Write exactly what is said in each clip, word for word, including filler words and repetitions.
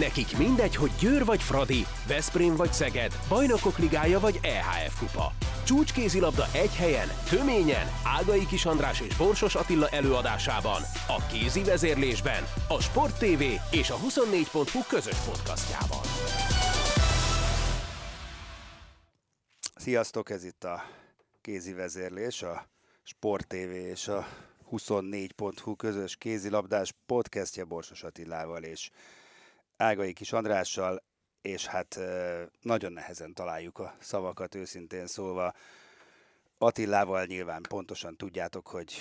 Nekik mindegy, hogy Győr vagy Fradi, Veszprém vagy Szeged, Bajnokok ligája vagy E H F kupa. Csúcskézilabda egy helyen, töményen, Ágai Kis András és Borsos Attila előadásában, a Kézi vezérlésben, a SportTV és a huszonnégy pont hu közös podcastjában. Sziasztok, ez itt a Kézi vezérlés, a SportTV és a huszonnégy pont hu közös kézilabdás podcastja Borsos Attilával és Ágai Kis Andrással, és hát nagyon nehezen találjuk a szavakat, őszintén szólva. Attilával nyilván pontosan tudjátok, hogy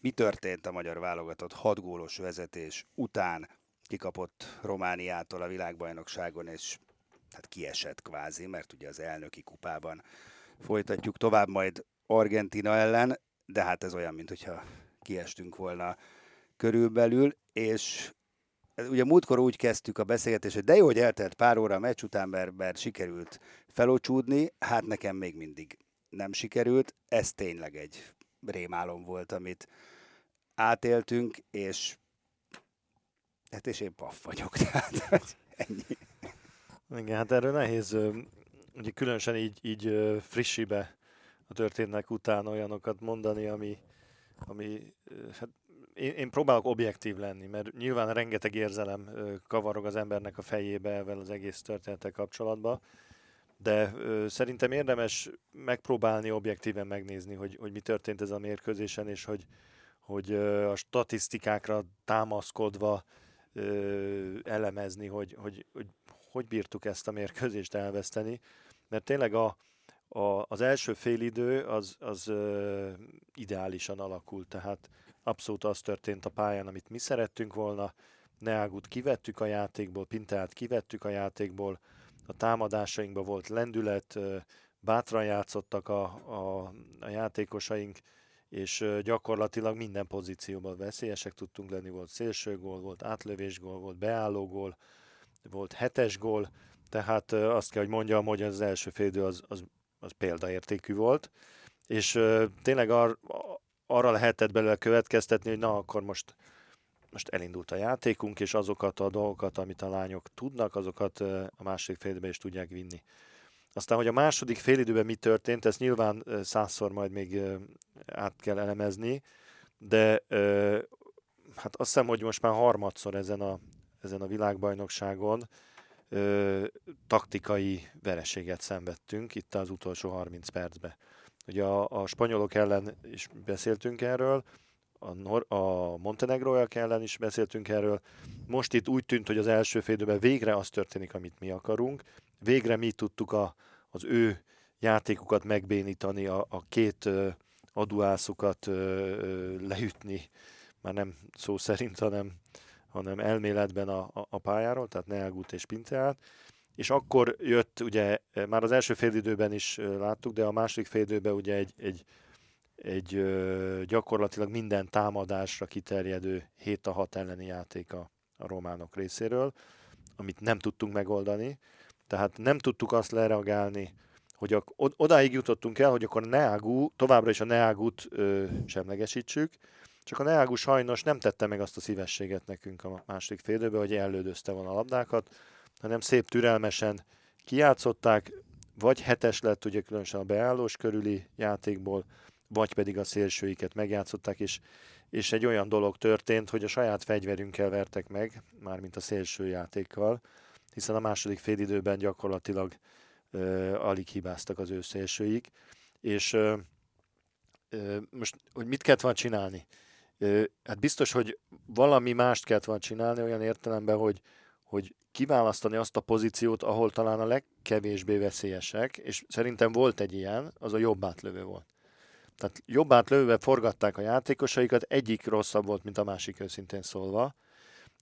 mi történt a magyar válogatott hat gólos vezetés után, kikapott Romániától a világbajnokságon, és hát kiesett kvázi, mert ugye az elnöki kupában folytatjuk tovább majd Argentína ellen, de hát ez olyan, mintha kiestünk volna körülbelül, és ugye múltkor úgy kezdtük a beszélgetést, hogy de jó, hogy eltelt pár óra a meccs után, mert, mert sikerült felocsúdni, hát nekem még mindig nem sikerült. Ez tényleg egy rémálom volt, amit átéltünk, és hát és én paff vagyok, tehát ennyi. Igen, hát erről nehéz, ugye különösen így, így frissibe a történnek után olyanokat mondani, ami, ami hát én, én próbálok objektív lenni, mert nyilván rengeteg érzelem kavarog az embernek a fejébe ezzel az egész történettel kapcsolatban, de szerintem érdemes megpróbálni objektíven megnézni, hogy, hogy mi történt ez a mérkőzésen, és hogy, hogy a statisztikákra támaszkodva elemezni, hogy, hogy, hogy hogy bírtuk ezt a mérkőzést elveszteni, mert tényleg a, a, az első fél idő az, az ö, ideálisan alakult, tehát abszolút az történt a pályán, amit mi szerettünk volna. Neagut kivettük a játékból, Pinteát kivettük a játékból, a támadásainkban volt lendület, ö, bátran játszottak a, a, a játékosaink, és ö, gyakorlatilag minden pozícióban veszélyesek tudtunk lenni, volt szélső gól, volt átlövés gól, volt beálló gól, volt hetes gól, tehát azt kell, hogy mondjam, hogy az első fél idő az, az, az példaértékű volt, és tényleg ar, arra lehetett belőle következtetni, hogy na, akkor most, most elindult a játékunk, és azokat a dolgokat, amit a lányok tudnak, azokat a második fél időben is tudják vinni. Aztán, hogy a második fél időben mi történt, ezt nyilván százszor majd még át kell elemezni, de hát azt hiszem, hogy most már harmadszor ezen a ezen a világbajnokságon ö, taktikai vereséget szenvedtünk itt az utolsó harminc percben. Ugye a, a spanyolok ellen is beszéltünk erről, a, nor- a montenegróiak ellen is beszéltünk erről. Most itt úgy tűnt, hogy az első fél időben végre az történik, amit mi akarunk. Végre mi tudtuk a, az ő játékukat megbénítani, a, a két ö, aduászukat ö, ö, leütni, már nem szó szerint, hanem hanem elméletben a, a, a pályáról, tehát Neagut és Pinteát, és akkor jött, ugye már az első fél időben is láttuk, de a második fél időben ugye egy, egy, egy gyakorlatilag minden támadásra kiterjedő hét a hat elleni játék a, a románok részéről, amit nem tudtunk megoldani, tehát nem tudtuk azt lereagálni, hogy a, odáig jutottunk el, hogy akkor Neagu, továbbra is a Neagut ö, semlegesítsük, csak a Neagu sajnos nem tette meg azt a szívességet nekünk a második fél időben, hogy ellődözte volna a labdákat, hanem szép türelmesen kijátszották, vagy hetes lett ugye különösen a beállós körüli játékból, vagy pedig a szélsőiket megjátszották, és, és egy olyan dolog történt, hogy a saját fegyverünkkel vertek meg, mármint a szélső játékkal, hiszen a második fél időben gyakorlatilag ö, alig hibáztak az ő szélsőik, és ö, ö, most, hogy mit kellett volna csinálni? Hát biztos, hogy valami mást kellett volna csinálni olyan értelemben, hogy, hogy kiválasztani azt a pozíciót, ahol talán a legkevésbé veszélyesek, és szerintem volt egy ilyen, az a jobb átlövő volt. Tehát jobb átlövővel forgatták a játékosaikat, egyik rosszabb volt, mint a másik, őszintén szólva,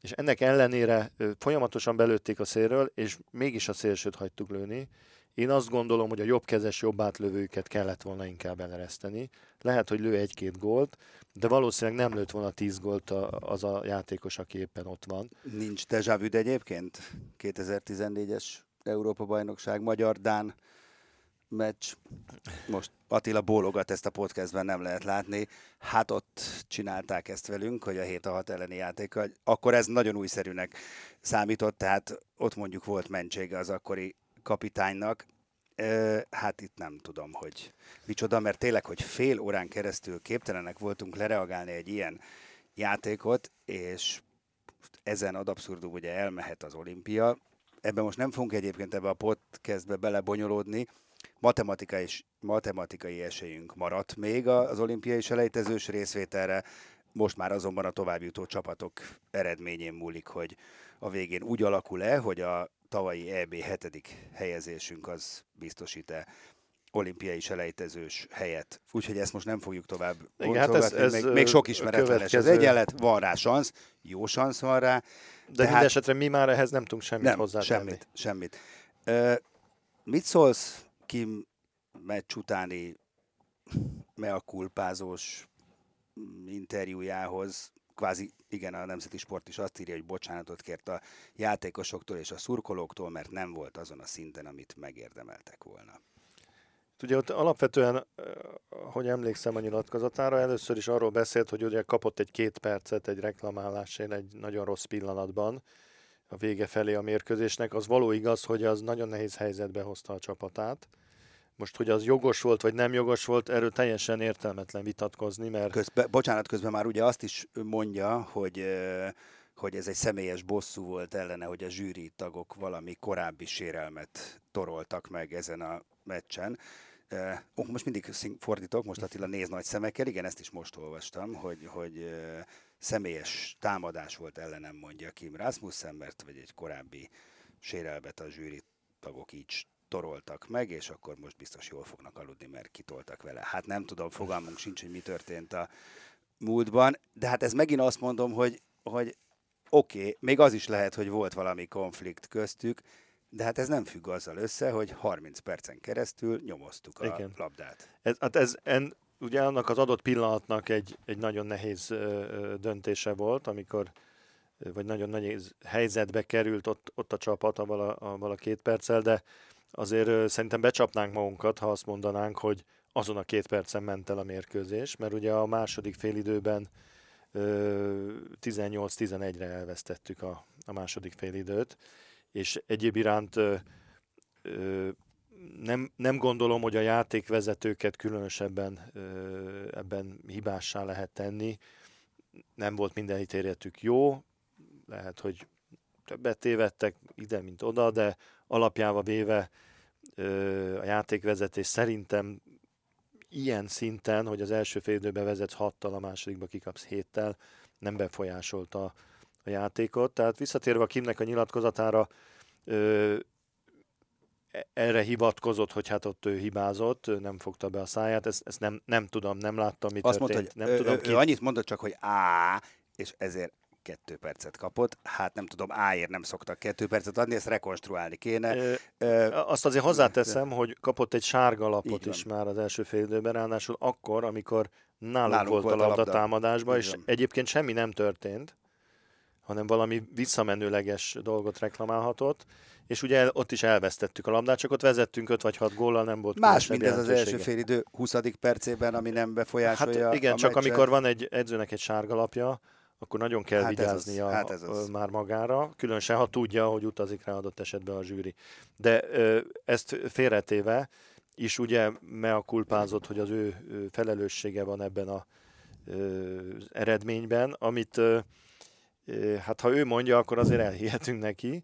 és ennek ellenére folyamatosan belőtték a szélről, és mégis a szélsőt hagytuk lőni. Én azt gondolom, hogy a jobbkezes jobb átlövőket kellett volna inkább elereszteni. Lehet, hogy lő egy-két gólt, de valószínűleg nem lőtt volna tíz gólt az a játékos, aki éppen ott van. Nincs déjà vu egyébként? kétezer-tizennégyes Európa-bajnokság magyar-dán meccs. Most Attila bólogat, ezt a podcastben nem lehet látni. Hát ott csinálták ezt velünk, hogy a hét a hat elleni játék, akkor ez nagyon újszerűnek számított, tehát ott mondjuk volt mentsége az akkori kapitánynak. Hát itt nem tudom, hogy micsoda, mert tényleg, hogy fél órán keresztül képtelenek voltunk lereagálni egy ilyen játékot, és ezen ad abszurdum ugye elmehet az olimpia. Ebben most nem fogunk egyébként ebbe a podcastbe belebonyolódni. Matematika és, matematikai esélyünk maradt még az olimpiai selejtezős részvételre. Most már azonban a továbbjutó csapatok eredményén múlik, hogy a végén úgy alakul-e, hogy a tavalyi é bé hetedik helyezésünk az biztosít-e olimpiai selejtezős helyet. Úgyhogy ezt most nem fogjuk tovább gondolgatni, hát ez, ez még, még sok ismeretlenes az egyenlet, van rá sansz, jó sansz van rá. De tehát mindesetre mi már ehhez nem tudunk semmit nem, hozzátenni. Semmit, semmit. Ö, mit szólsz Kim Metsch utáni meakulpázós interjújához? Kvázi, igen, a Nemzeti Sport is azt írja, hogy bocsánatot kért a játékosoktól és a szurkolóktól, mert nem volt azon a szinten, amit megérdemeltek volna. Ugye ott alapvetően, hogy emlékszem a nyilatkozatára, először is arról beszélt, hogy ugye kapott egy két percet egy reklamálásért egy nagyon rossz pillanatban a vége felé a mérkőzésnek. Az való igaz, hogy az nagyon nehéz helyzetbe hozta a csapatát. Most, hogy az jogos volt, vagy nem jogos volt, erről teljesen értelmetlen vitatkozni, mert... Közben, bocsánat, közben már ugye azt is mondja, hogy, hogy ez egy személyes bosszú volt ellene, hogy a zsűri tagok valami korábbi sérelmet toroltak meg ezen a meccsen. Oh, most mindig fordítok, most Attila néz nagy szemekkel, igen, ezt is most olvastam, hogy, hogy személyes támadás volt ellenem, mondja Kim Rasmussen, mert vagy egy korábbi sérelmet a zsűri tagok így toroltak meg, és akkor most biztos jól fognak aludni, mert kitoltak vele. Hát nem tudom, fogalmunk sincs, hogy mi történt a múltban, de hát ez megint azt mondom, hogy, hogy oké, okay, még az is lehet, hogy volt valami konflikt köztük, de hát ez nem függ azzal össze, hogy harminc percen keresztül nyomoztuk a igen. labdát. Ez, hát ez en, ugye annak az adott pillanatnak egy, egy nagyon nehéz ö, döntése volt, amikor vagy nagyon nehéz helyzetbe került ott, ott a csapat avval a, avval a két perccel, de azért szerintem becsapnánk magunkat, ha azt mondanánk, hogy azon a két percen ment el a mérkőzés, mert ugye a második félidőben tizennyolc tizenegyre elvesztettük a, a második félidőt, és egyéb iránt ö, ö, nem, nem gondolom, hogy a játékvezetőket különösebben ö, ebben hibássá lehet tenni. Nem volt minden ítéletük jó, lehet, hogy többet tévedtek ide, mint oda, de alapjába véve ö, a játékvezetés szerintem ilyen szinten, hogy az első fél időben vezetsz hattal, a másodikba kikapsz héttel, nem befolyásolta a játékot. Tehát visszatérve a Kimnek a nyilatkozatára, ö, erre hivatkozott, hogy hát ott ő hibázott, nem fogta be a száját, ezt, ezt nem, nem tudom, nem láttam, mi azt történt. Mondta, hogy nem ö, tudom, ö, ki... ő annyit mondott csak, hogy á, és ezért kettő percet kapott, hát nem tudom, áért nem szoktak kettő percet adni, ezt rekonstruálni kéne. Ö, ö, azt azért hozzáteszem, ö, hogy kapott egy sárga lapot is már az első fél időben, ráadásul akkor, amikor náluk, náluk volt, volt a labda támadásban, és van. Egyébként semmi nem történt, hanem valami visszamenőleges dolgot reklamálhatott, és ugye ott is elvesztettük a labdát, csak ott vezettünk öt vagy hat góllal, nem volt más, mint ez az első félidő huszadik percében, ami nem befolyásolja hát igen, a csak meccset. Amikor van egy edzőnek egy sárga lapja, akkor nagyon kell hát vigyáznia hát már magára, különösen, ha tudja, hogy utazik rá adott esetben a zsűri. De ezt félretéve is ugye mea culpázott, hogy az ő felelőssége van ebben az eredményben, amit hát ha ő mondja, akkor azért elhihetünk neki.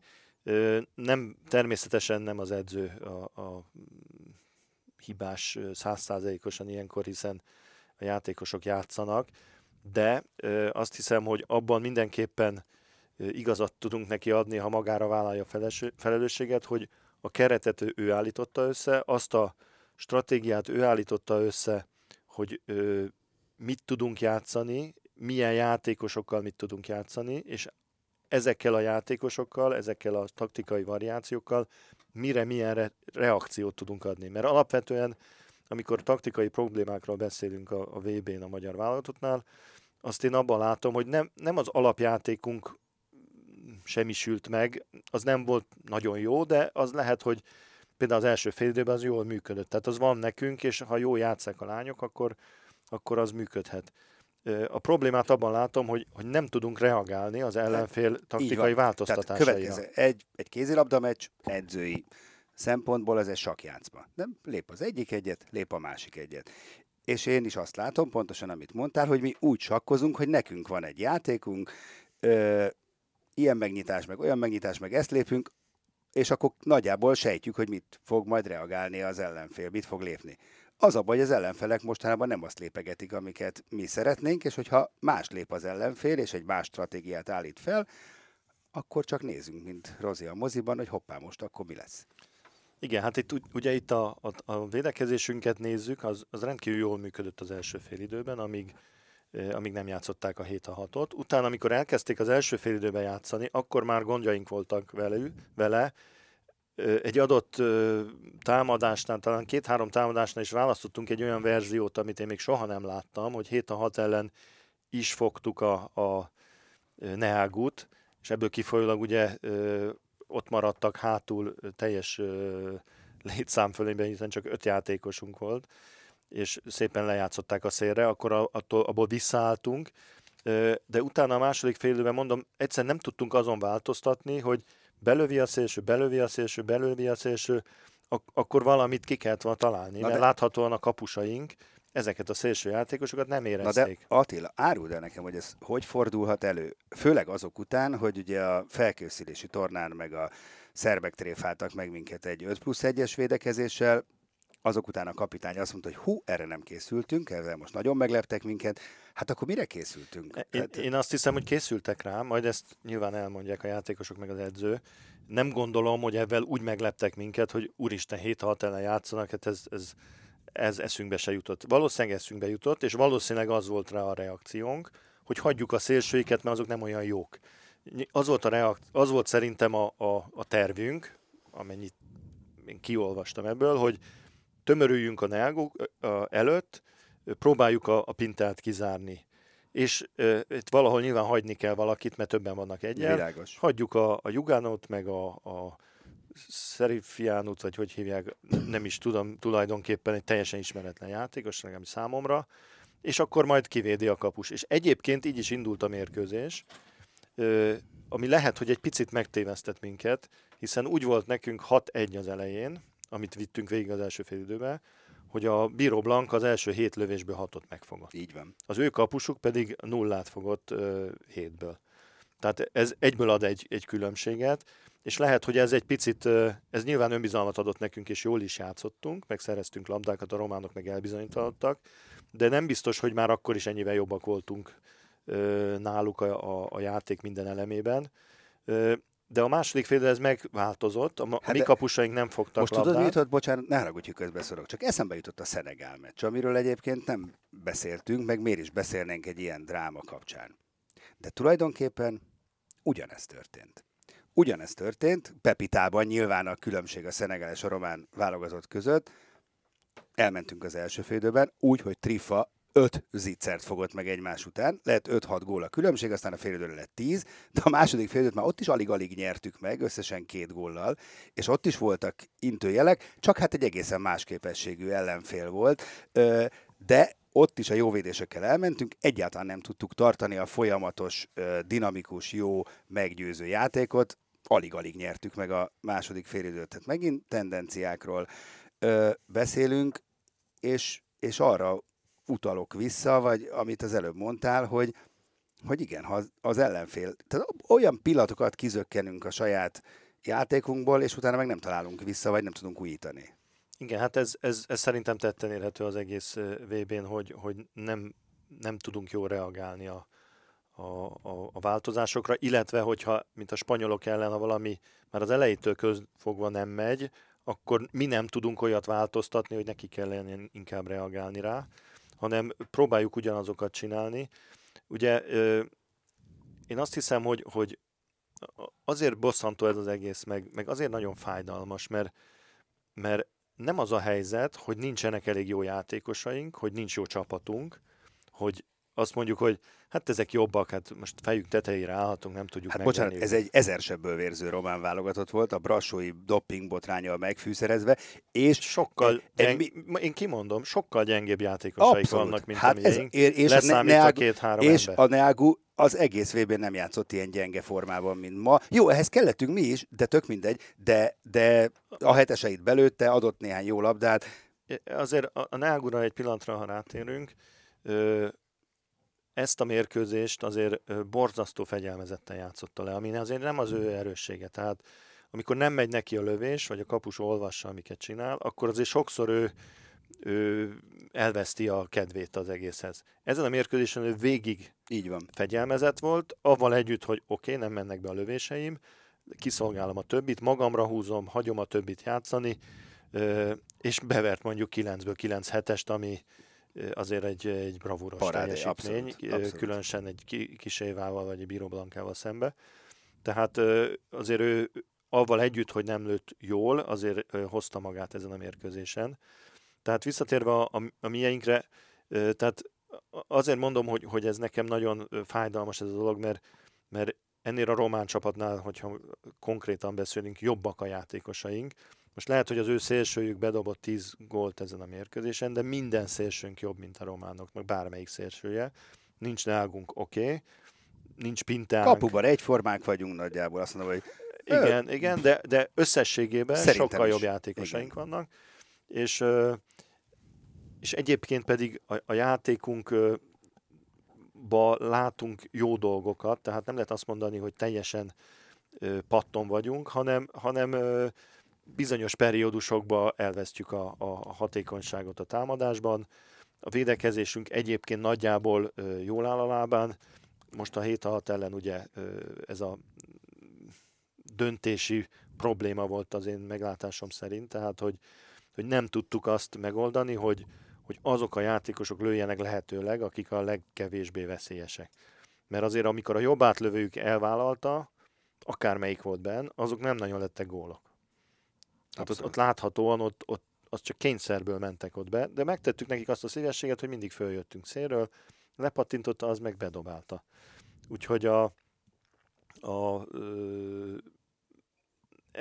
Nem, természetesen nem az edző a, a hibás száz százalékosan ilyenkor, hiszen a játékosok játszanak, de azt hiszem, hogy abban mindenképpen igazat tudunk neki adni, ha magára vállalja a felelősséget, hogy a keretet ő állította össze, azt a stratégiát ő állította össze, hogy mit tudunk játszani, milyen játékosokkal mit tudunk játszani, és ezekkel a játékosokkal, ezekkel a taktikai variációkkal mire, milyen re- reakciót tudunk adni. Mert alapvetően, amikor taktikai problémákról beszélünk a, a vé bén a magyar válogatottnál, azt én abban látom, hogy nem, nem az alapjátékunk semmisült meg, az nem volt nagyon jó, de az lehet, hogy például az első fél időben az jól működött. Tehát az van nekünk, és ha jól játszák a lányok, akkor, akkor az működhet. A problémát abban látom, hogy, hogy nem tudunk reagálni az ellenfél taktikai változtatásaira. Következő, egy, egy kézilabda meccs, edzői szempontból ez egy sakkjátszma. Nem? Lép az egyik egyet, lép a másik egyet. És én is azt látom, pontosan amit mondtál, hogy mi úgy sakkozunk, hogy nekünk van egy játékunk, ö, ilyen megnyitás, meg olyan megnyitás, meg ezt lépünk, és akkor nagyjából sejtjük, hogy mit fog majd reagálni az ellenfél, mit fog lépni. Az a baj, hogy az ellenfelek mostanában nem azt lépegetik, amiket mi szeretnénk, és hogyha más lép az ellenfél, és egy más stratégiát állít fel, akkor csak nézzünk, mint Rozi a moziban, hogy hoppá, most akkor mi lesz. Igen, hát itt, ugye itt a, a, a védekezésünket nézzük, az, az rendkívül jól működött az első fél időben, amíg, eh, amíg nem játszották a hét a hatot. Utána, amikor elkezdték az első fél időben játszani, akkor már gondjaink voltak vele, vele. Egy adott támadásnál, talán két-három támadásnál is választottunk egy olyan verziót, amit én még soha nem láttam, hogy hét a hat ellen is fogtuk a, a Neagut, és ebből kifolyólag ugye ott maradtak hátul teljes létszámfölényben, hiszen csak öt játékosunk volt, és szépen lejátszották a szélre, akkor attól, abból visszaálltunk, de utána a második fél időben mondom, egyszerűen nem tudtunk azon változtatni, hogy belövi a szélső, belövi a szélső, belövi a szélső, ak- akkor valamit ki kellett volna találni, mert de... láthatóan a kapusaink ezeket a szélső játékosokat nem érezték. Na de Attila, áruld el nekem, hogy ez hogy fordulhat elő? Főleg azok után, hogy ugye a felkészülési tornán meg a szerbek tréfáltak meg minket egy öt plusz egyes védekezéssel, azok után a kapitány azt mondta, hogy hú, erre nem készültünk, ezzel most nagyon megleptek minket, hát akkor mire készültünk? Én, Tehát... én azt hiszem, hogy készültek rá, majd ezt nyilván elmondják a játékosok meg az edző. Nem gondolom, hogy ebben úgy megleptek minket, hogy úristen, hét hat ellen játszanak, hát ez, ez, ez eszünkbe se jutott. Valószínűleg eszünkbe jutott, és valószínűleg az volt rá a reakciónk, hogy hagyjuk a szélsőiket, mert azok nem olyan jók. Az volt, a reakció, az volt szerintem a, a, a tervünk, amennyit én kiolvastam ebből, hogy tömörüljünk a Neagu előtt, próbáljuk a, a Pinteát kizárni. És e, itt valahol nyilván hagyni kell valakit, mert többen vannak egyen. Virágos. Hagyjuk a, a Jugánót, meg a, a Serifiánót, vagy hogy hívják, nem is tudom, tulajdonképpen egy teljesen ismeretlen játékos, nekem számomra, és akkor majd kivédi a kapus. És egyébként így is indult a mérkőzés, e, ami lehet, hogy egy picit megtévesztett minket, hiszen úgy volt nekünk hat egy az elején, amit vittünk végig az első fél időben, hogy a Bíró Blanka az első hét lövésből hatot megfogott. Így van. Az ő kapusuk pedig nullát fogott ö, hétből. Tehát ez egyből ad egy, egy különbséget, és lehet, hogy ez egy picit, ö, ez nyilván önbizalmat adott nekünk, és jól is játszottunk, megszereztünk labdákat, a románok meg elbizonyítottak, de nem biztos, hogy már akkor is ennyivel jobbak voltunk ö, náluk a, a, a játék minden elemében. Ö, De a második fél ez megváltozott, a ma- hát mi kapusaink nem fogtak most labdát. Most tudod, mi jutott? Bocsánat, ne haragudj, hogy közbeszorok. Csak eszembe jutott a Szenegál meccs, amiről egyébként nem beszéltünk, meg miért is beszélnénk egy ilyen dráma kapcsán. De tulajdonképpen ugyanez történt. Ugyanez történt, Pepitában nyilván a különbség a Szenegál és a román válogatott között. Elmentünk az első fél időben, úgy, hogy Trifa öt zicsert fogott meg egymás után, lett öt-hat gól a különbség, aztán a fél időre lett tíz, de a második fél időt már ott is alig-alig nyertük meg, összesen két góllal, és ott is voltak intőjelek, csak hát egy egészen más képességű ellenfél volt, de ott is a jó védésekkel elmentünk, egyáltalán nem tudtuk tartani a folyamatos, dinamikus, jó, meggyőző játékot, alig-alig nyertük meg a második fél időt, tehát megint tendenciákról beszélünk, és, és arra utalok vissza, vagy amit az előbb mondtál, hogy, hogy igen, ha az ellenfél, tehát olyan pillanatokat kizökkenünk a saját játékunkból, és utána meg nem találunk vissza, vagy nem tudunk újítani. Igen, hát ez, ez, ez szerintem tetten érhető az egész vé bén, hogy, hogy nem, nem tudunk jól reagálni a, a, a, a változásokra, illetve hogyha, mint a spanyolok ellen, ha valami már az elejétől közfogva nem megy, akkor mi nem tudunk olyat változtatni, hogy neki kellene inkább reagálni rá, hanem próbáljuk ugyanazokat csinálni. Ugye én azt hiszem, hogy, hogy azért bosszantó ez az egész, meg, meg azért nagyon fájdalmas, mert, mert nem az a helyzet, hogy nincsenek elég jó játékosaink, hogy nincs jó csapatunk, hogy azt mondjuk, hogy hát ezek jobbak, hát most fejünk tetejére állhatunk, nem tudjuk hát megvenni. Bocsánat, ez egy ezersebből vérző román válogatott volt, a brassói dopping botránnyal megfűszerezve, és sokkal, egy, gyeng... mi... én kimondom, sokkal gyengébb játékosaik abszolút vannak, mint hát a miénk, leszámítva két-három ember. És a Neagu az egész vé bén nem játszott ilyen gyenge formában, mint ma. Jó, ehhez kellettünk mi is, de tök mindegy, de, de a heteseit belőtte, adott néhány jó labdát. Azért a Neagura egy pillanatra, ha rátérünk, ezt a mérkőzést azért borzasztó fegyelmezetten játszotta le, ami azért nem az ő erőssége. Tehát amikor nem megy neki a lövés, vagy a kapus olvassa, amiket csinál, akkor azért sokszor ő, ő elveszti a kedvét az egészhez. Ezen a mérkőzésen ő végig így van fegyelmezett volt, avval együtt, hogy oké, okay, nem mennek be a lövéseim, kiszolgálom a többit, magamra húzom, hagyom a többit játszani, és bevert mondjuk kilencből kilenc hetest, ami azért egy, egy bravúros parádé, teljesítmény, abszolút, abszolút. Különösen egy Kis Évával vagy egy Bíró Blankával szembe. Tehát azért ő avval együtt, hogy nem lőtt jól, azért hozta magát ezen a mérkőzésen. Tehát visszatérve a, a, a mieinkre, tehát azért mondom, hogy, hogy ez nekem nagyon fájdalmas ez a dolog, mert, mert ennél a román csapatnál, hogyha konkrétan beszélünk, jobbak a játékosaink. Most lehet, hogy az ő szélsőjük bedobott tíz gólt ezen a mérkőzésen, de minden szélsőnk jobb, mint a románoknak, bármelyik szélsője. Nincs Neagunk, oké. Okay. Nincs Pinteánk. Kapuban egyformák vagyunk nagyjából, azt mondom, hogy... Igen, ö... igen, de, de összességében szerintem sokkal is jobb játékosaink igen vannak. És, és egyébként pedig a, a játékunkba látunk jó dolgokat, tehát nem lehet azt mondani, hogy teljesen patton vagyunk, hanem... hanem bizonyos periódusokban elvesztjük a, a hatékonyságot a támadásban. A védekezésünk egyébként nagyjából ö, jól áll a lábán. Most a hét hat ellen ugye ö, ez a döntési probléma volt az én meglátásom szerint, tehát hogy, hogy nem tudtuk azt megoldani, hogy, hogy azok a játékosok lőjenek lehetőleg, akik a legkevésbé veszélyesek. Mert azért amikor a jobb átlövőjük elvállalta, akármelyik volt benn, azok nem nagyon lettek gólok. Hát ott, ott láthatóan, ott, ott, ott csak kényszerből mentek ott be, de megtettük nekik azt a szívességet, hogy mindig följöttünk szélről, lepattintotta, az meg bedobálta. Úgyhogy a, a,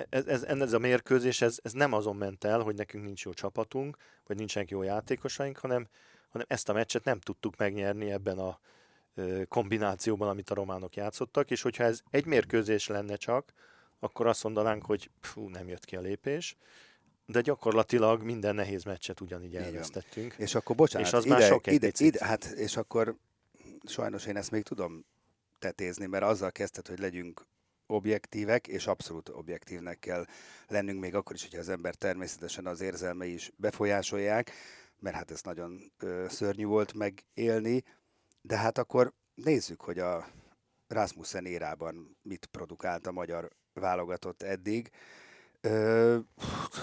ez, ez, ez a mérkőzés ez, ez nem azon ment el, hogy nekünk nincs jó csapatunk, vagy nincsenek jó játékosaink, hanem, hanem ezt a meccset nem tudtuk megnyerni ebben a kombinációban, amit a románok játszottak, és hogyha ez egy mérkőzés lenne csak, akkor azt mondanánk, hogy fú, nem jött ki a lépés, de gyakorlatilag minden nehéz meccset ugyanígy elvesztettünk. És akkor bocsánat, és az ide, már sok ide, ide, ide, hát, és akkor sajnos én ezt még tudom tetézni, mert azzal kezdted, hogy legyünk objektívek, és abszolút objektívnek kell lennünk még akkor is, hogyha az ember természetesen az érzelmei is befolyásolják, mert hát ez nagyon ö, szörnyű volt megélni, de hát akkor nézzük, hogy a Rasmussen érában mit produkált a magyar válogatott eddig. Ö,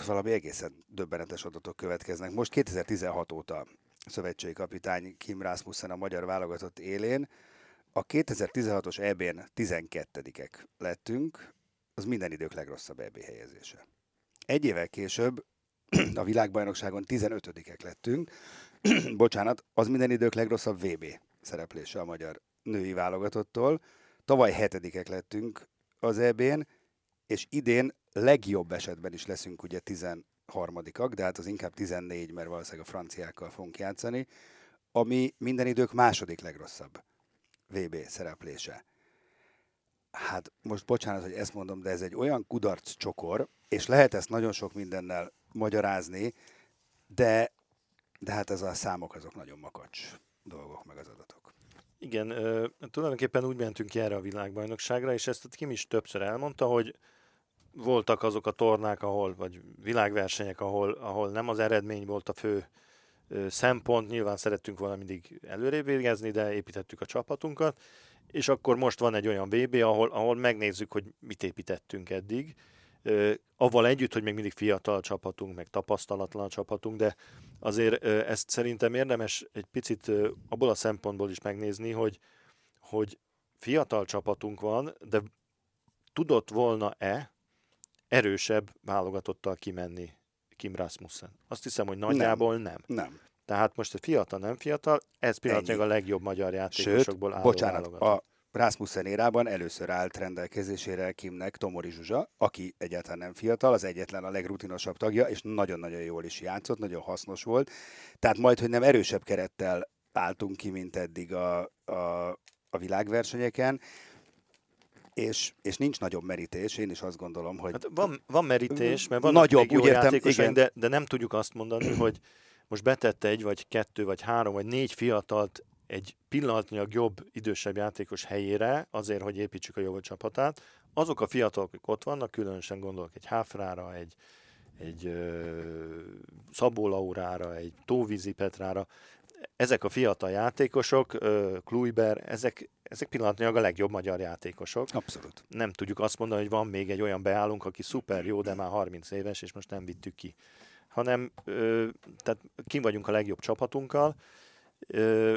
valami egészen döbbenetes adatok következnek. Most kétezer-tizenhat óta szövetségi kapitány Kim Rasmussen a magyar válogatott élén. A kétezer-tizenhatos é bén tizenkettedikek lettünk, az minden idők legrosszabb é bé helyezése. Egy évvel később a világbajnokságon tizenötödikek lettünk, bocsánat, az minden idők legrosszabb vé bé szereplése a magyar női válogatottól. Tavaly hetedikek lettünk az é bén, és idén legjobb esetben is leszünk ugye tizenharmadikak, de hát az inkább tizennégy, mert valószínűleg a franciákkal fogunk játszani, ami minden idők második legrosszabb vé bé szereplése. Hát most bocsánat, hogy ezt mondom, de ez egy olyan kudarc csokor, és lehet ezt nagyon sok mindennel magyarázni, de, de hát ez a számok azok nagyon makacs dolgok, meg az adatok. Igen, ö, tulajdonképpen úgy mentünk ki erre a világbajnokságra, és ezt Kim is többször elmondta, hogy voltak azok a tornák, ahol, vagy világversenyek, ahol, ahol nem az eredmény volt a fő ö, szempont, nyilván szerettünk volna mindig előrébb végezni, de építettük a csapatunkat, és akkor most van egy olyan vé bé, ahol, ahol megnézzük, hogy mit építettünk eddig, ö, avval együtt, hogy még mindig fiatal csapatunk, meg tapasztalatlan csapatunk, de azért ezt szerintem érdemes egy picit abból a szempontból is megnézni, hogy, hogy fiatal csapatunk van, de tudott volna-e erősebb válogatottal kimenni Kim Rasmussen? Azt hiszem, hogy nagyjából nem. nem. nem. Tehát most egy fiatal, nem fiatal, ez pillanatnyilag a legjobb magyar játékosokból álló válogatott. Bocsánat, a Rasmussen érában először állt rendelkezésére Kimnek Tomori Zsuzsa, aki egyáltalán nem fiatal, az egyetlen a legrutinosabb tagja, és nagyon-nagyon jól is játszott, nagyon hasznos volt. Tehát majd, hogy nem erősebb kerettel álltunk ki, mint eddig a, a, a világversenyeken. És, és nincs nagyobb merítés, én is azt gondolom, hogy... Hát van, van merítés, mert vannak nagyobb, még jó játékosok, de, de nem tudjuk azt mondani, hogy most betette egy, vagy kettő, vagy három, vagy négy fiatalt egy pillanatnyilag jobb, idősebb játékos helyére, azért, hogy építsük a jobb csapatát. Azok a fiatalok, akik ott vannak, különösen gondolok egy Háfrára, egy, egy ö, Szabó Laurára, egy Tóvízi Petrára. Ezek a fiatal játékosok, Kluiber, ezek, ezek pillanatnyilag a legjobb magyar játékosok. Abszolút. Nem tudjuk azt mondani, hogy van még egy olyan beállunk, aki szuper jó, de már harminc éves, és most nem vittük ki. Hanem ö, tehát kim vagyunk a legjobb csapatunkkal. Ö,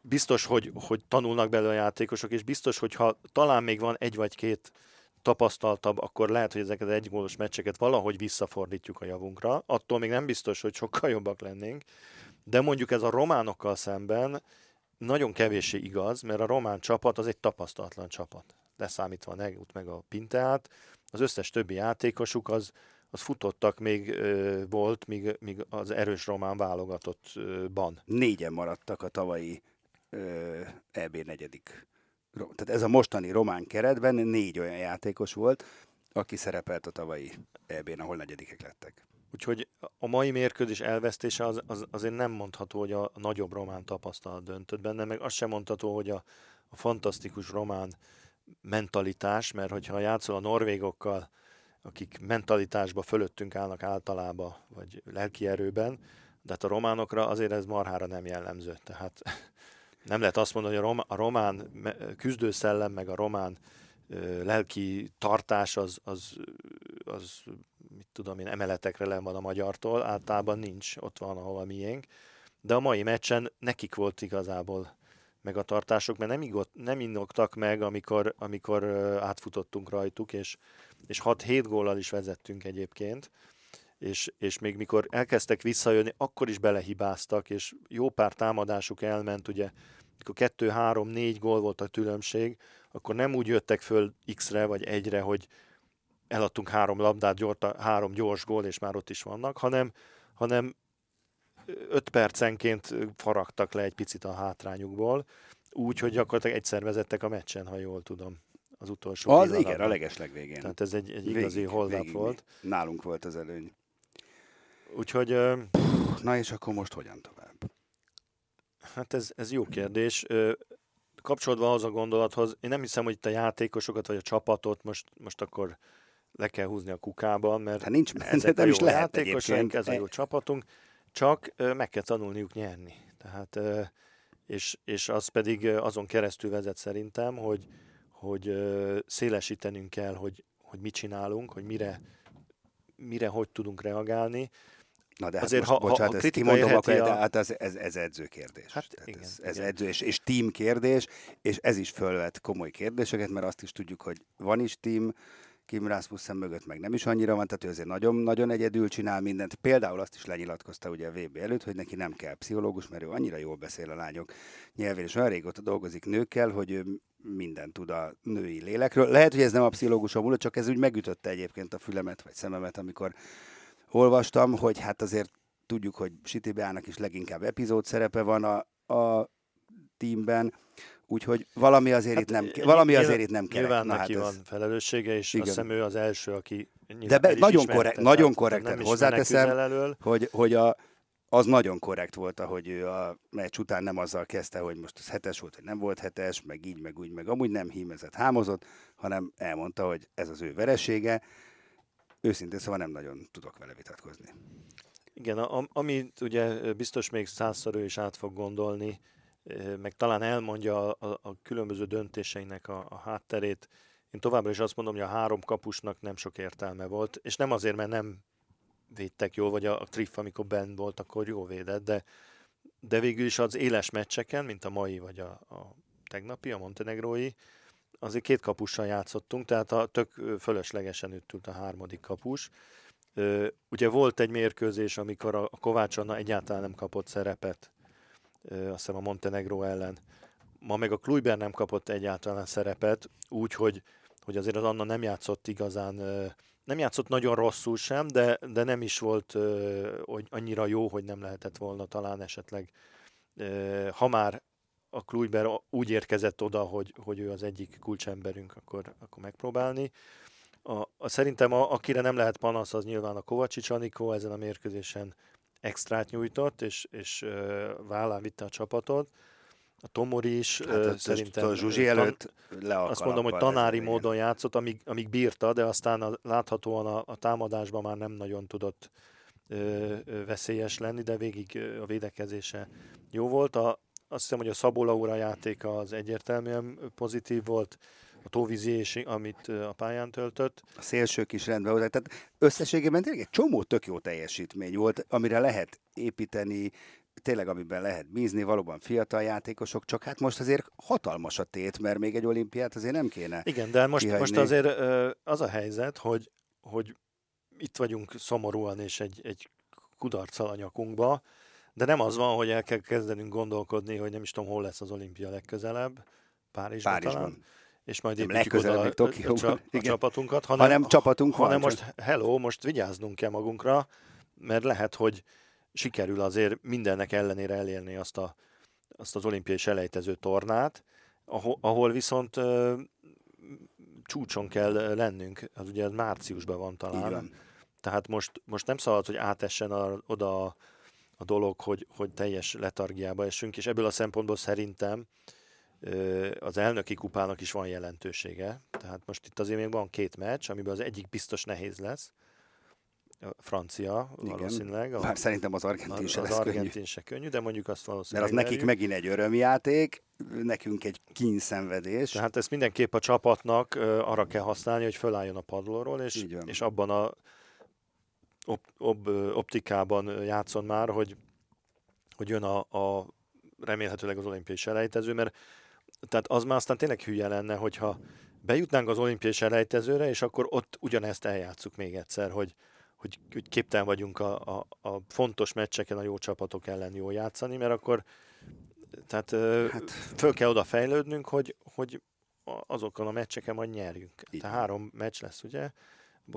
biztos, hogy, hogy tanulnak belőle a játékosok, és biztos, hogy ha talán még van egy vagy két tapasztaltabb, akkor lehet, hogy ezeket az egygólos meccseket valahogy visszafordítjuk a javunkra. Attól még nem biztos, hogy sokkal jobbak lennénk. De mondjuk ez a románokkal szemben nagyon kevéssé igaz, mert a román csapat az egy tapasztalatlan csapat. Leszámítva a Neagut meg a Pinteát, az összes többi játékosuk az, az futottak még ö, volt, míg, míg az erős román válogatottban. Négyen maradtak a tavalyi E B negyedik. Tehát ez a mostani román keretben négy olyan játékos volt, aki szerepelt a tavalyi E B-n, ahol negyedikek lettek. Úgyhogy a mai mérkőzés elvesztése az, az, azért nem mondható, hogy a nagyobb román tapasztalat döntött benne, meg azt sem mondható, hogy a, a fantasztikus román mentalitás, mert hogyha játszol a norvégokkal, akik mentalitásba fölöttünk állnak általában, vagy lelki erőben, de hát a románokra azért ez marhára nem jellemző. Tehát nem lehet azt mondani, hogy a román küzdőszellem, meg a román lelki tartás az, az, az mit tudom én, emeletekre le van a magyartól, általában nincs, ott van, ahol a miénk. De a mai meccsen nekik volt igazából meg a tartások, mert nem, igott, nem innogtak meg, amikor, amikor átfutottunk rajtuk, és, és hat-hét góllal is vezettünk egyébként, és, és még mikor elkezdtek visszajönni, akkor is belehibáztak, és jó pár támadásuk elment, ugye, mikor kettő-három-négy gól volt a különbség, akkor nem úgy jöttek föl X-re vagy egyre, hogy eladtunk három labdát, gyorta, három gyors gól, és már ott is vannak, hanem, hanem öt percenként faragtak le egy picit a hátrányukból, úgy, hogy gyakorlatilag egyszer vezettek a meccsen, ha jól tudom, az utolsó az pillanatban. Igen, a legeslegvégén. Tehát ez egy, egy igazi hold-up volt. Nálunk volt az előny. Úgyhogy... Puh, na és akkor most hogyan tovább? Hát ez, ez jó kérdés. Kapcsolódva ahhoz a gondolathoz, én nem hiszem, hogy itt a játékosokat vagy a csapatot most, most akkor le kell húzni a kukába, mert hát nincs benne, ezek nem a jó játékosaink, ez a jó csapatunk, csak meg kell tanulniuk nyerni. Tehát, és, és az pedig azon keresztül vezet szerintem, hogy, hogy szélesítenünk kell, hogy, hogy mit csinálunk, hogy mire, mire hogy tudunk reagálni. Na de azért, hát most, ha, bocsánat, ha ezt kimondom, akkor a... hát ez, ez, ez edző kérdés. Hát igen, ez ez igen. edző és, és team kérdés, és ez is fölvet komoly kérdéseket, mert azt is tudjuk, hogy van is team, Kim Rasmussen mögött meg nem is annyira van, tehát ő azért nagyon-nagyon egyedül csinál mindent. Például azt is lenyilatkozta ugye a vé bé előtt, hogy neki nem kell pszichológus, mert ő annyira jól beszél a lányok nyelvén, és olyan régóta dolgozik nőkkel, hogy ő mindent tud a női lélekről. Lehet, hogy ez nem a pszichológusom múlott, csak ez úgy megütötte egyébként a fülemet vagy szememet, amikor olvastam, hogy hát azért tudjuk, hogy Siti Beának is leginkább epizód szerepe van a, a teamben, úgyhogy valami azért hát, itt nem kell. Valami nyilván, azért itt nem kell. Nyilván Na, neki hát van ez... felelőssége, és igen. Azt hiszem ő az első, aki de be, nagyon, korrekt, nagyon korrekten hozzáteszem, hogy, hogy a, az nagyon korrekt volt, ahogy ő a meccs után nem azzal kezdte, hogy most az hetes volt, hogy nem volt hetes, meg így, meg úgy, meg amúgy nem hímezett, hámozott, hanem elmondta, hogy ez az ő veresége. Őszintén szóval nem nagyon tudok vele vitatkozni. Igen, a, amit ugye biztos még százszor ő is át fog gondolni, meg talán elmondja a, a, a különböző döntéseinek a, a hátterét. Én továbbra is azt mondom, hogy a három kapusnak nem sok értelme volt, és nem azért, mert nem védtek jól, vagy a, a Trifa, amikor benn volt, akkor jól védett, de, de végül is az éles meccseken, mint a mai, vagy a, a tegnapi, a montenegrói, azért két kapussal játszottunk, tehát a tök fölöslegesen ütült a harmadik kapus. Ugye volt egy mérkőzés, amikor a Kovács Anna egyáltalán nem kapott szerepet, azt hiszem a Montenegro ellen. Ma meg a Kluiber nem kapott egyáltalán szerepet, úgyhogy hogy azért az Anna nem játszott igazán, nem játszott nagyon rosszul sem, de, de nem is volt annyira jó, hogy nem lehetett volna talán esetleg, ha már a Kluiber úgy érkezett oda, hogy, hogy ő az egyik kulcsemberünk, akkor, akkor megpróbálni. A, a, szerintem a, akire nem lehet panasz, az nyilván a Kovacsics Anikó ezen a mérkőzésen extrát nyújtott, és, és uh, vállán vitte a csapatot. A Tomori is hát, uh, szerintem... A Zsuzsi előtt le azt mondom, hogy tanári módon igen. játszott, amíg, amíg bírta, de aztán a, láthatóan a, a támadásban már nem nagyon tudott uh, veszélyes lenni, de végig a védekezése jó volt. A, azt hiszem, hogy a Szabó Laura játéka az egyértelműen pozitív volt, a Tóvízi, amit a pályán töltött. A szélsők is rendben voltak. Tehát összességében tényleg egy csomó tök jó teljesítmény volt, amire lehet építeni, tényleg amiben lehet bízni, valóban fiatal játékosok, csak hát most azért hatalmas a tét, mert még egy olimpiát azért nem kéne. Igen, de most, most azért az a helyzet, hogy, hogy itt vagyunk szomorúan és egy, egy kudarccal a nyakunkba, de nem az van, hogy el kell kezdenünk gondolkodni, hogy nem is tudom, hol lesz az olimpia legközelebb, Párizsban, Párizsban. talán. És majd építjük oda a, a, csa, a csapatunkat, hanem, ha nem csapatunk hanem van, most, hello, most vigyáznunk kell magunkra, mert lehet, hogy sikerül azért mindennek ellenére elérni azt, a, azt az olimpiai selejtező tornát, ahol, ahol viszont uh, csúcson kell lennünk, az ugye márciusban van talán. Van. Tehát most, most nem szabad, hogy átessen a, oda a, a dolog, hogy, hogy teljes letargiába essünk, és ebből a szempontból szerintem az elnöki kupának is van jelentősége. Tehát most itt azért még van két meccs, amiben az egyik biztos nehéz lesz. A francia, igen, valószínűleg. A, bár szerintem az argentin se lesz könnyű. Se könnyű, de mondjuk azt valószínűleg. Mert az nekik megint egy örömjáték, nekünk egy kínszenvedés. Tehát ezt mindenképp a csapatnak arra kell használni, hogy fölálljon a padlóról, és, és abban a op, op, optikában játszon már, hogy, hogy jön a, a remélhetőleg az olimpiai selejtező, mert tehát az már aztán tényleg hülye lenne, hogyha bejutnánk az olimpiai selejtezőre, és akkor ott ugyanezt eljátszuk még egyszer, hogy, hogy, hogy képtelen vagyunk a, a, a fontos meccseken a jó csapatok ellen jól játszani, mert akkor tehát hát, föl kell oda fejlődnünk, hogy, hogy azokon a meccseken majd nyerjünk. Így. Tehát három meccs lesz, ugye?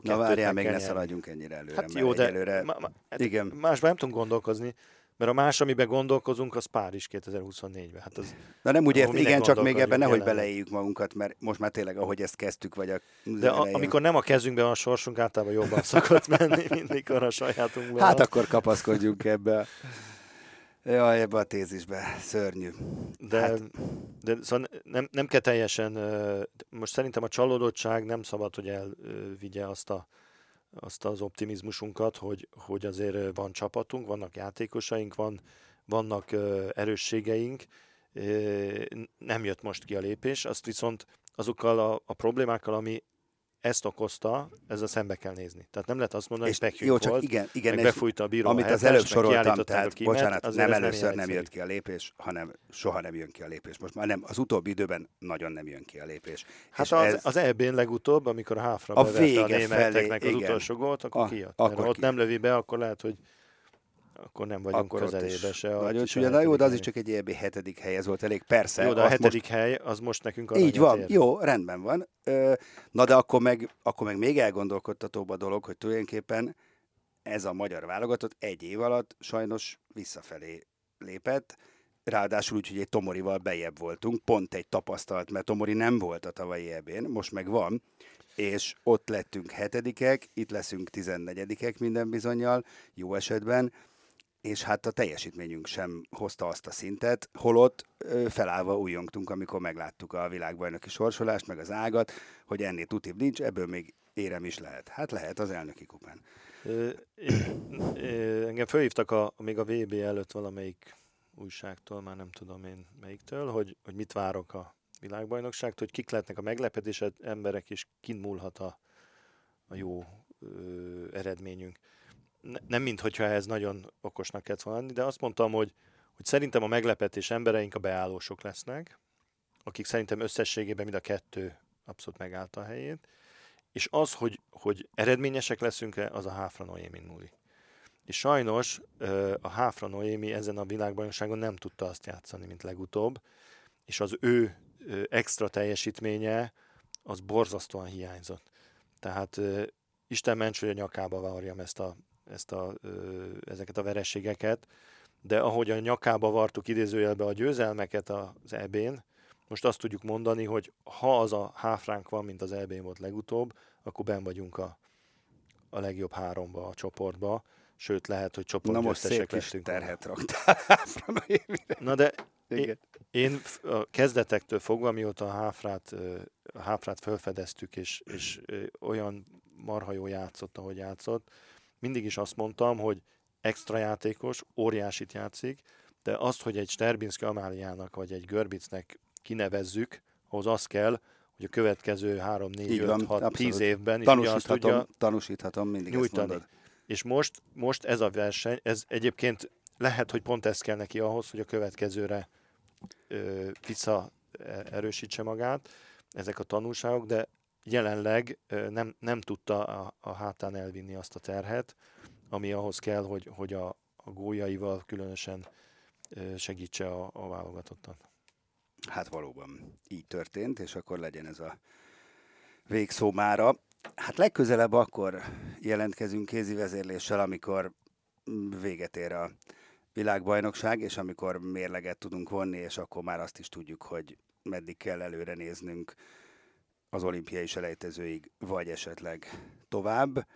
Na várjál, még ne szaladjunk ennyire előre. Hát jó, de előre... Ma, ma, igen. Másban nem tudunk gondolkozni, mert a más, amiben gondolkozunk, az Párizs kétezer-huszonnégyben. Hát az, na nem úgy ért, igen, csak még ebben nehogy beleéljük magunkat, mert most már tényleg, ahogy ezt kezdtük, vagy a... De a, amikor nem a kezünkben van a sorsunk, általában jobban szokott menni, mindig van a sajátunkban. Hát van. Akkor kapaszkodjunk ebbe. Jaj, ebbe a tézisbe. Szörnyű. De, hát. de szóval nem, nem kell teljesen... Most szerintem a csalódottság nem szabad, hogy elvigye azt a... azt az optimizmusunkat, hogy, hogy azért van csapatunk, vannak játékosaink, van, vannak uh, erősségeink, uh, nem jött most ki a lépés, azt viszont azokkal a, a problémákkal, ami ezt okozta, ezzel szembe kell nézni. Tehát nem lehet azt mondani, és hogy pekjük jó, csak volt, igen, igen, meg befújta a bíró a helyzet, meg kiállították tehát, ki, bocsánat, mert nem először nem, nem jött ki a lépés, hanem soha nem jön ki a lépés. Most már nem, az utóbbi időben nagyon nem jön ki a lépés. Hát és az, ez... az é bén legutóbb, amikor a Háfra a beverte a németeknek az utolsó gólt, akkor kijött. Mert ha ott nem lövi be, akkor lehet, hogy akkor nem vagyunk akkor közelébe se. Nagyon csúnya, na jó, de az is csak egy é bé hetedik hely, ez volt elég, persze. Jó, de a hetedik most... hely, az most nekünk aranyat. Így van, ér. Jó, rendben van. Ö, na de akkor meg, akkor meg még elgondolkodtatóbb a dolog, hogy tulajdonképpen ez a magyar válogatott egy év alatt sajnos visszafelé lépett, ráadásul úgy, hogy egy Tomorival bejebb voltunk, pont egy tapasztalt, mert Tomori nem volt a tavalyi é bén, most meg van, és ott lettünk hetedikek, itt leszünk tizennegyedikek minden bizonnyal, jó esetben, és hát a teljesítményünk sem hozta azt a szintet, holott felállva újjongtunk, amikor megláttuk a világbajnoki sorsolást, meg az ágat, hogy ennél tutibb nincs, ebből még érem is lehet. Hát lehet az elnöki kupán. É, é, engem fölhívtak a, még a vé bé előtt valamelyik újságtól, már nem tudom én melyiktől, hogy, hogy mit várok a világbajnokságtól, hogy kik lehetnek a meglepetés emberek, és kint múlhat a, a jó ö, eredményünk. Nem minthogyha ez nagyon okosnak kellett volna lenni, de azt mondtam, hogy, hogy szerintem a meglepetés embereink a beállósok lesznek, akik szerintem összességében mind a kettő abszolút megállta a helyét, és az, hogy, hogy eredményesek leszünk-e, az a Háfra Noémin múlik. És sajnos a Háfra Noémi ezen a világbajnokságon nem tudta azt játszani, mint legutóbb, és az ő extra teljesítménye az borzasztóan hiányzott. Tehát Isten ments, hogy a nyakába varjam ezt a, ezt a, ezeket a vereségeket, de ahogy a nyakába vartuk idézőjelbe a győzelmeket az é bén, most azt tudjuk mondani, hogy ha az a Háfránk van, mint az é bén volt legutóbb, akkor benn vagyunk a, a legjobb háromba, a csoportba, sőt lehet, hogy csoportgyőztesek lettünk. Na most szép kis terhet raktál Háfra Noémire. Na de én, én a kezdetektől fogva, mióta a Háfrát, a Háfrát felfedeztük, és, és olyan marha jó játszott, ahogy játszott, mindig is azt mondtam, hogy extra játékos, óriásit játszik, de azt, hogy egy Sterbinski Amáliának vagy egy Görbitznek kinevezzük, ahhoz az kell, hogy a következő három, négy, öt, hat, tíz évben tanúsíthatom, is tanúsíthatom, mindig nyújtani. Ezt mondod. És most, most ez a verseny, ez egyébként lehet, hogy pont ez kell neki ahhoz, hogy a következőre ö, vissza erősítse magát, ezek a tanulságok, de jelenleg ö, nem, nem tudta a, a hátán elvinni azt a terhet, ami ahhoz kell, hogy, hogy a, a góljaival különösen ö, segítse a, a válogatottat. Hát valóban így történt, és akkor legyen ez a végszó mára. Hát legközelebb akkor jelentkezünk kézi vezérléssel, amikor véget ér a világbajnokság, és amikor mérleget tudunk vonni, és akkor már azt is tudjuk, hogy meddig kell előre néznünk az olimpiai selejtezőig, vagy esetleg tovább.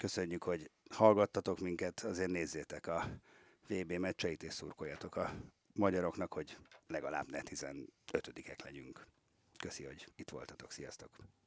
Köszönjük, hogy hallgattatok minket, azért nézzétek a vé bé meccseit, és szurkoljatok a magyaroknak, hogy legalább ne tizenötödikek legyünk. Köszi, hogy itt voltatok, sziasztok!